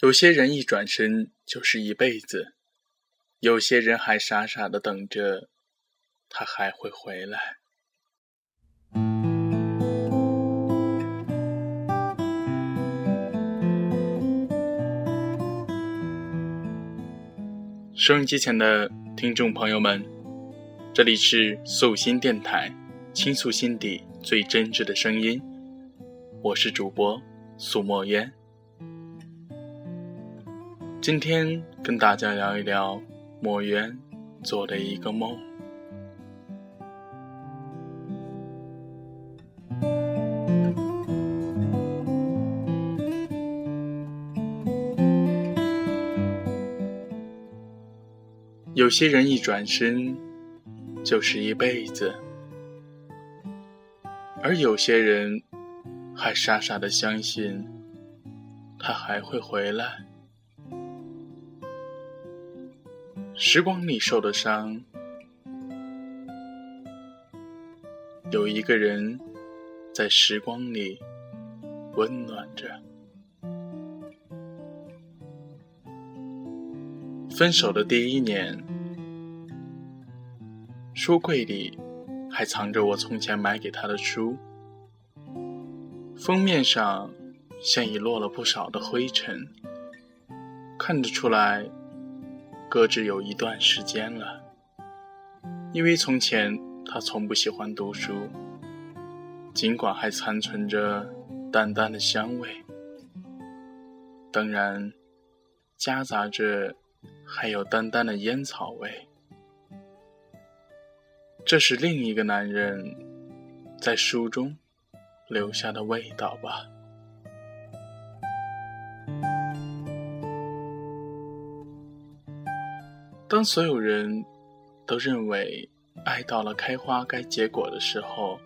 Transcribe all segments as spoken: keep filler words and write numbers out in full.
有些人一转身就是一辈子，有些人还傻傻地等着他还会回来。收音机前的听众朋友们，这里是素心电台，倾诉心底最真挚的声音，我是主播素墨渊。今天跟大家聊一聊墨渊做的一个梦。有些人一转身就是一辈子，而有些人还傻傻地相信他还会回来。时光里受的伤，有一个人在时光里温暖着。分手的第一年，书柜里还藏着我从前买给他的书，封面上像已落了不少的灰尘，看得出来搁置有一段时间了。因为从前他从不喜欢读书，尽管还残存着淡淡的香味，当然夹杂着还有淡淡的烟草味。这是另一个男人在书中留下的味道吧。当所有人都认为爱到了开花该结果的时候，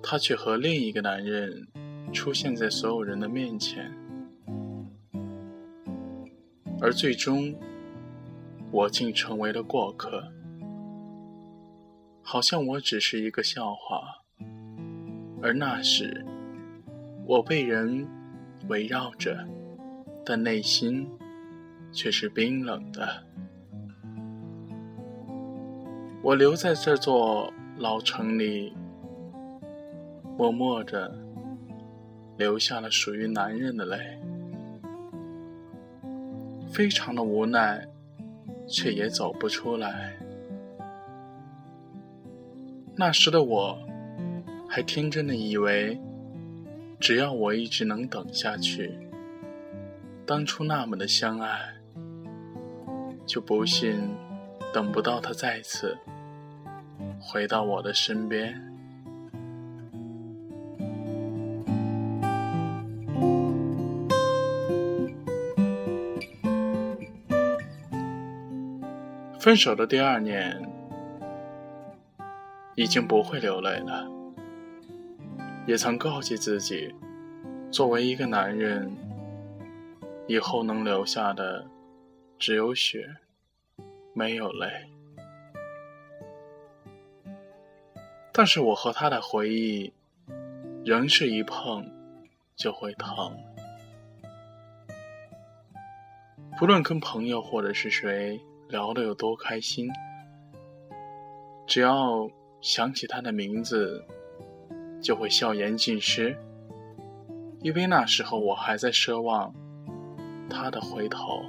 他却和另一个男人出现在所有人的面前。而最终，我竟成为了过客，好像我只是一个笑话。而那时，我被人围绕着，但内心却是冰冷的。我留在这座老城里，默默着流下了属于男人的泪，非常的无奈，却也走不出来。那时的我还天真的以为，只要我一直能等下去，当初那么的相爱，就不信等不到他再次回到我的身边。分手的第二年，已经不会流泪了，也曾告诫自己，作为一个男人，以后能留下的只有血，没有泪。但是我和他的回忆仍是一碰就会疼，不论跟朋友或者是谁聊得有多开心，只要想起他的名字就会笑颜尽失。因为那时候我还在奢望他的回头，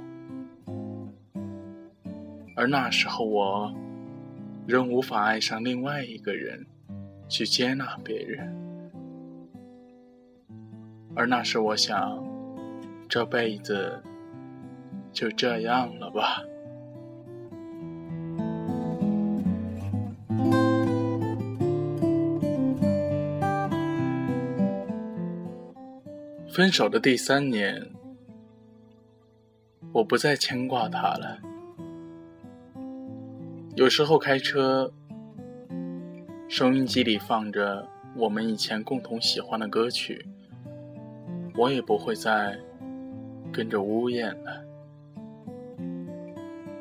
而那时候我仍无法爱上另外一个人，去接纳别人。而那时我想，这辈子就这样了吧。分手的第三年，我不再牵挂他了。有时候开车，收音机里放着我们以前共同喜欢的歌曲，我也不会再跟着呜咽了。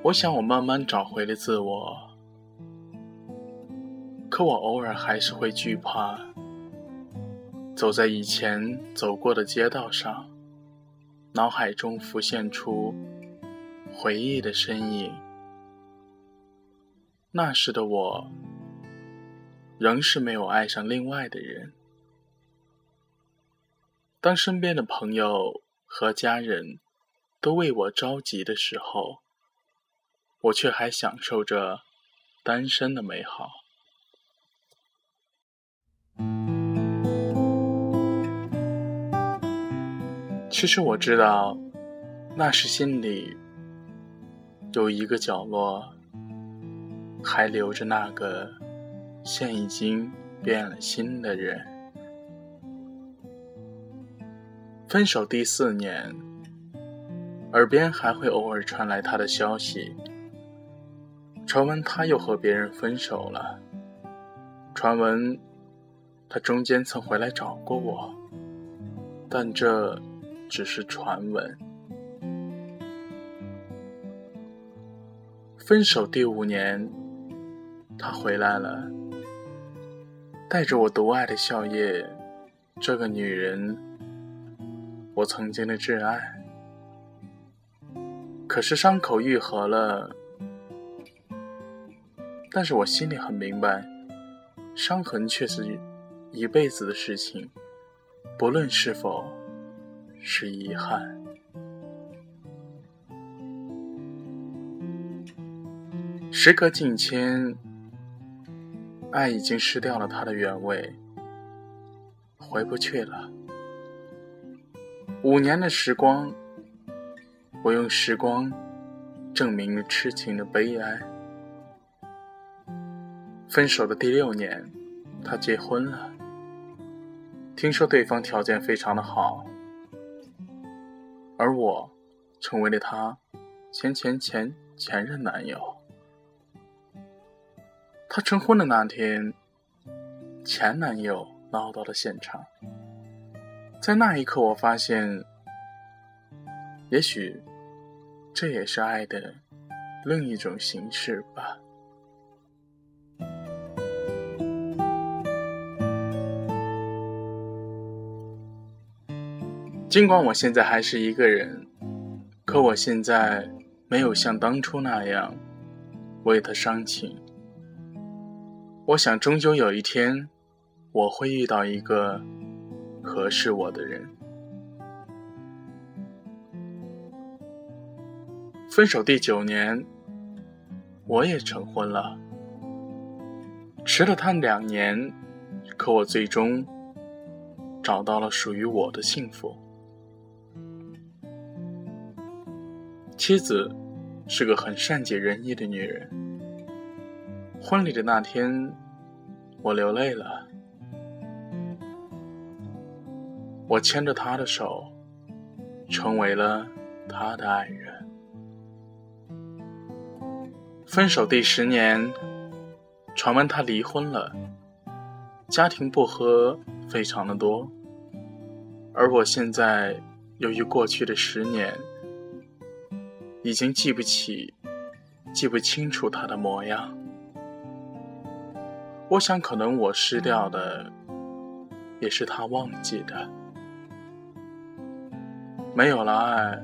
我想我慢慢找回了自我，可我偶尔还是会惧怕，走在以前走过的街道上，脑海中浮现出回忆的身影。那时的我，仍是没有爱上另外的人。当身边的朋友和家人都为我着急的时候，我却还享受着单身的美好。其实我知道，那时心里有一个角落还留着那个现已经变了心的人。分手第四年，耳边还会偶尔传来他的消息，传闻他又和别人分手了，传闻他中间曾回来找过我，但这只是传闻。分手第五年，他回来了，带着我独爱的笑靥，这个女人，我曾经的挚爱。可是伤口愈合了，但是我心里很明白，伤痕却是一辈子的事情，不论是否是遗憾。时隔近千，爱已经失掉了它的原味，回不去了。五年的时光，我用时光证明了痴情的悲哀。分手的第六年，他结婚了，听说对方条件非常的好，而我成为了他前前前前任男友。他成婚的那天，前男友闹到了现场。在那一刻，我发现，也许这也是爱的另一种形式吧。尽管我现在还是一个人，可我现在没有像当初那样为他伤情。我想终究有一天，我会遇到一个合适我的人。分手第九年，我也成婚了，迟了他两年，可我最终找到了属于我的幸福。妻子是个很善解人意的女人。婚礼的那天，我流泪了。我牵着她的手，成为了她的爱人。分手第十年，传闻她离婚了，家庭不和非常的多，而我现在由于过去的十年，已经记不起、记不清楚她的模样。我想可能我失掉的，也是他忘记的。没有了爱，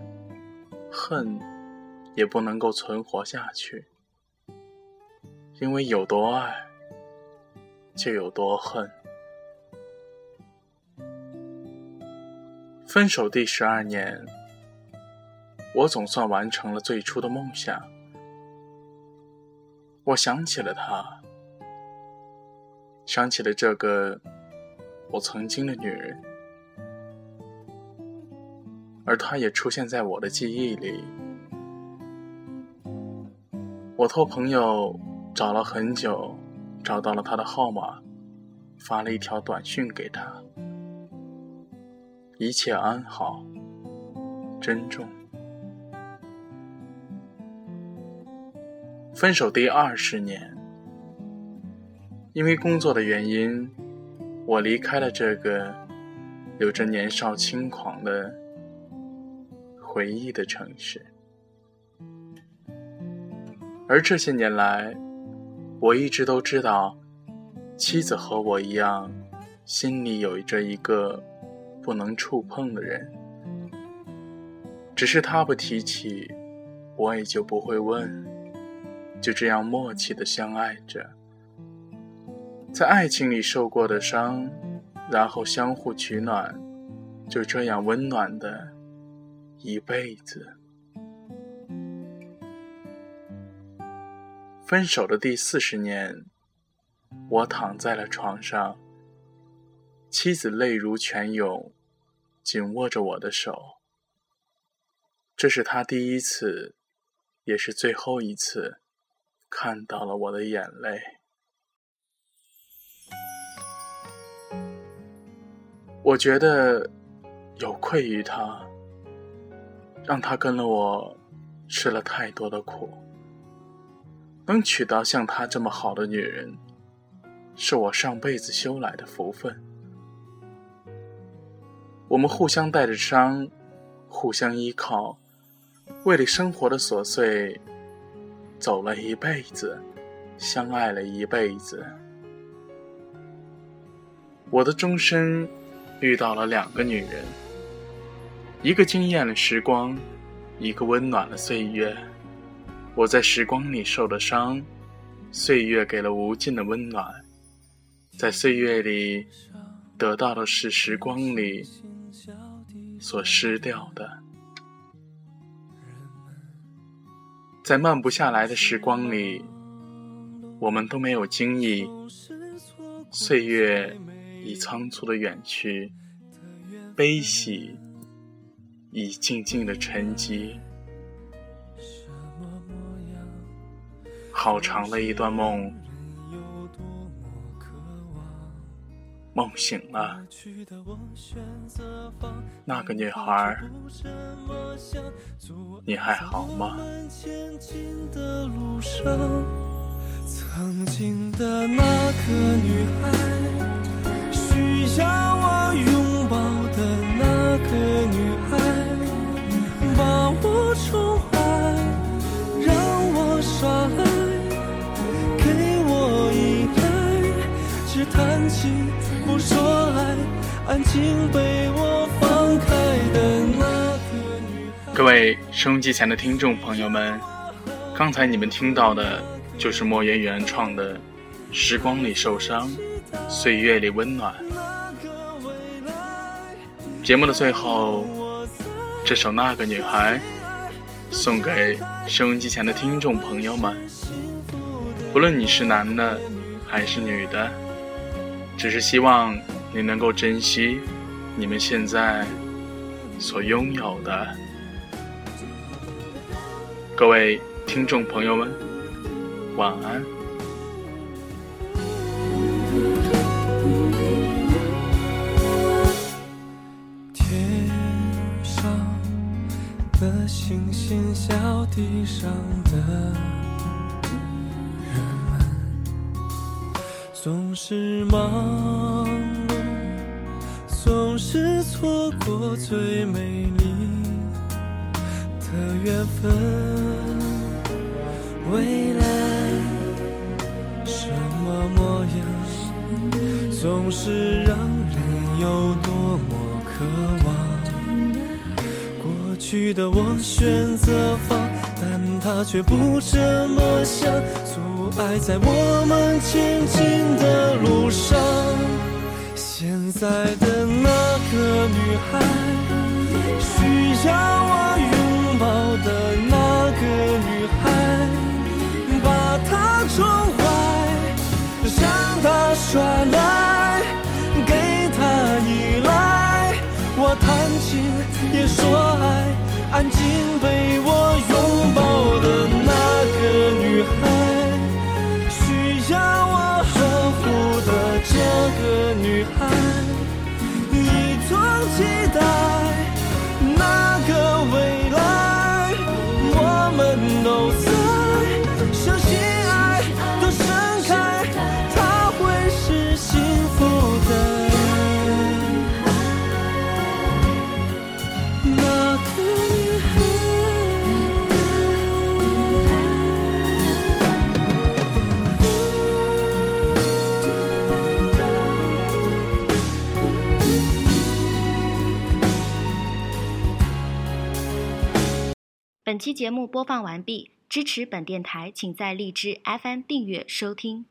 恨也不能够存活下去，因为有多爱，就有多恨。分手第十二年，我总算完成了最初的梦想。我想起了他，想起了这个我曾经的女人，而她也出现在我的记忆里。我托朋友找了很久，找到了她的号码，发了一条短讯给她：一切安好，珍重。分手第二十年，因为工作的原因，我离开了这个有着年少轻狂的回忆的城市。而这些年来，我一直都知道，妻子和我一样，心里有着一个不能触碰的人。只是他不提起，我也就不会问，就这样默契的相爱着，在爱情里受过的伤，然后相互取暖，就这样温暖的一辈子。分手的第四十年，我躺在了床上，妻子泪如泉涌，紧握着我的手。这是她第一次，也是最后一次，看到了我的眼泪。我觉得有愧于她，让她跟了我吃了太多的苦。能娶到像她这么好的女人，是我上辈子修来的福分。我们互相带着伤，互相依靠，为了生活的琐碎，走了一辈子，相爱了一辈子。我的终身遇到了两个女人，一个惊艳了时光，一个温暖了岁月。我在时光里受了伤，岁月给了无尽的温暖，在岁月里得到的是时光里所失掉的。在慢不下来的时光里，我们都没有惊异，岁月已仓促的远去，悲喜已静静的沉积。好长的一段梦，梦醒了，那个女孩，你还好吗？曾经的那个女孩，需要我拥抱的那个女孩，把我宠坏，让我耍赖，叹气不说爱，安静被我放开的那个女孩。各位收音机前的听众朋友们，刚才你们听到的就是莫言原创的《时光里受伤，岁月里温暖》。节目的最后，这首《那个女孩》送给收音机前的听众朋友们，不论你是男的还是女的，只是希望你能够珍惜你们现在所拥有的。各位听众朋友们，晚安。天上的星星笑地上的总是忙碌，总是错过最美丽的缘分。未来什么模样，总是让人有多么渴望。过去的我选择放，但他却不这么想，阻碍在我们前进的路上。现在的那个女孩，需要我拥抱的那个女孩，把她宠坏，让她耍赖，给她依赖，我弹琴也说爱，安静被我拥抱的那个女孩，要我呵护的这个女孩，一种期待那个未来，我们都在相信爱都盛开，它会是幸福的那个女孩。本期节目播放完毕，支持本电台，请在荔枝 F M 订阅收听。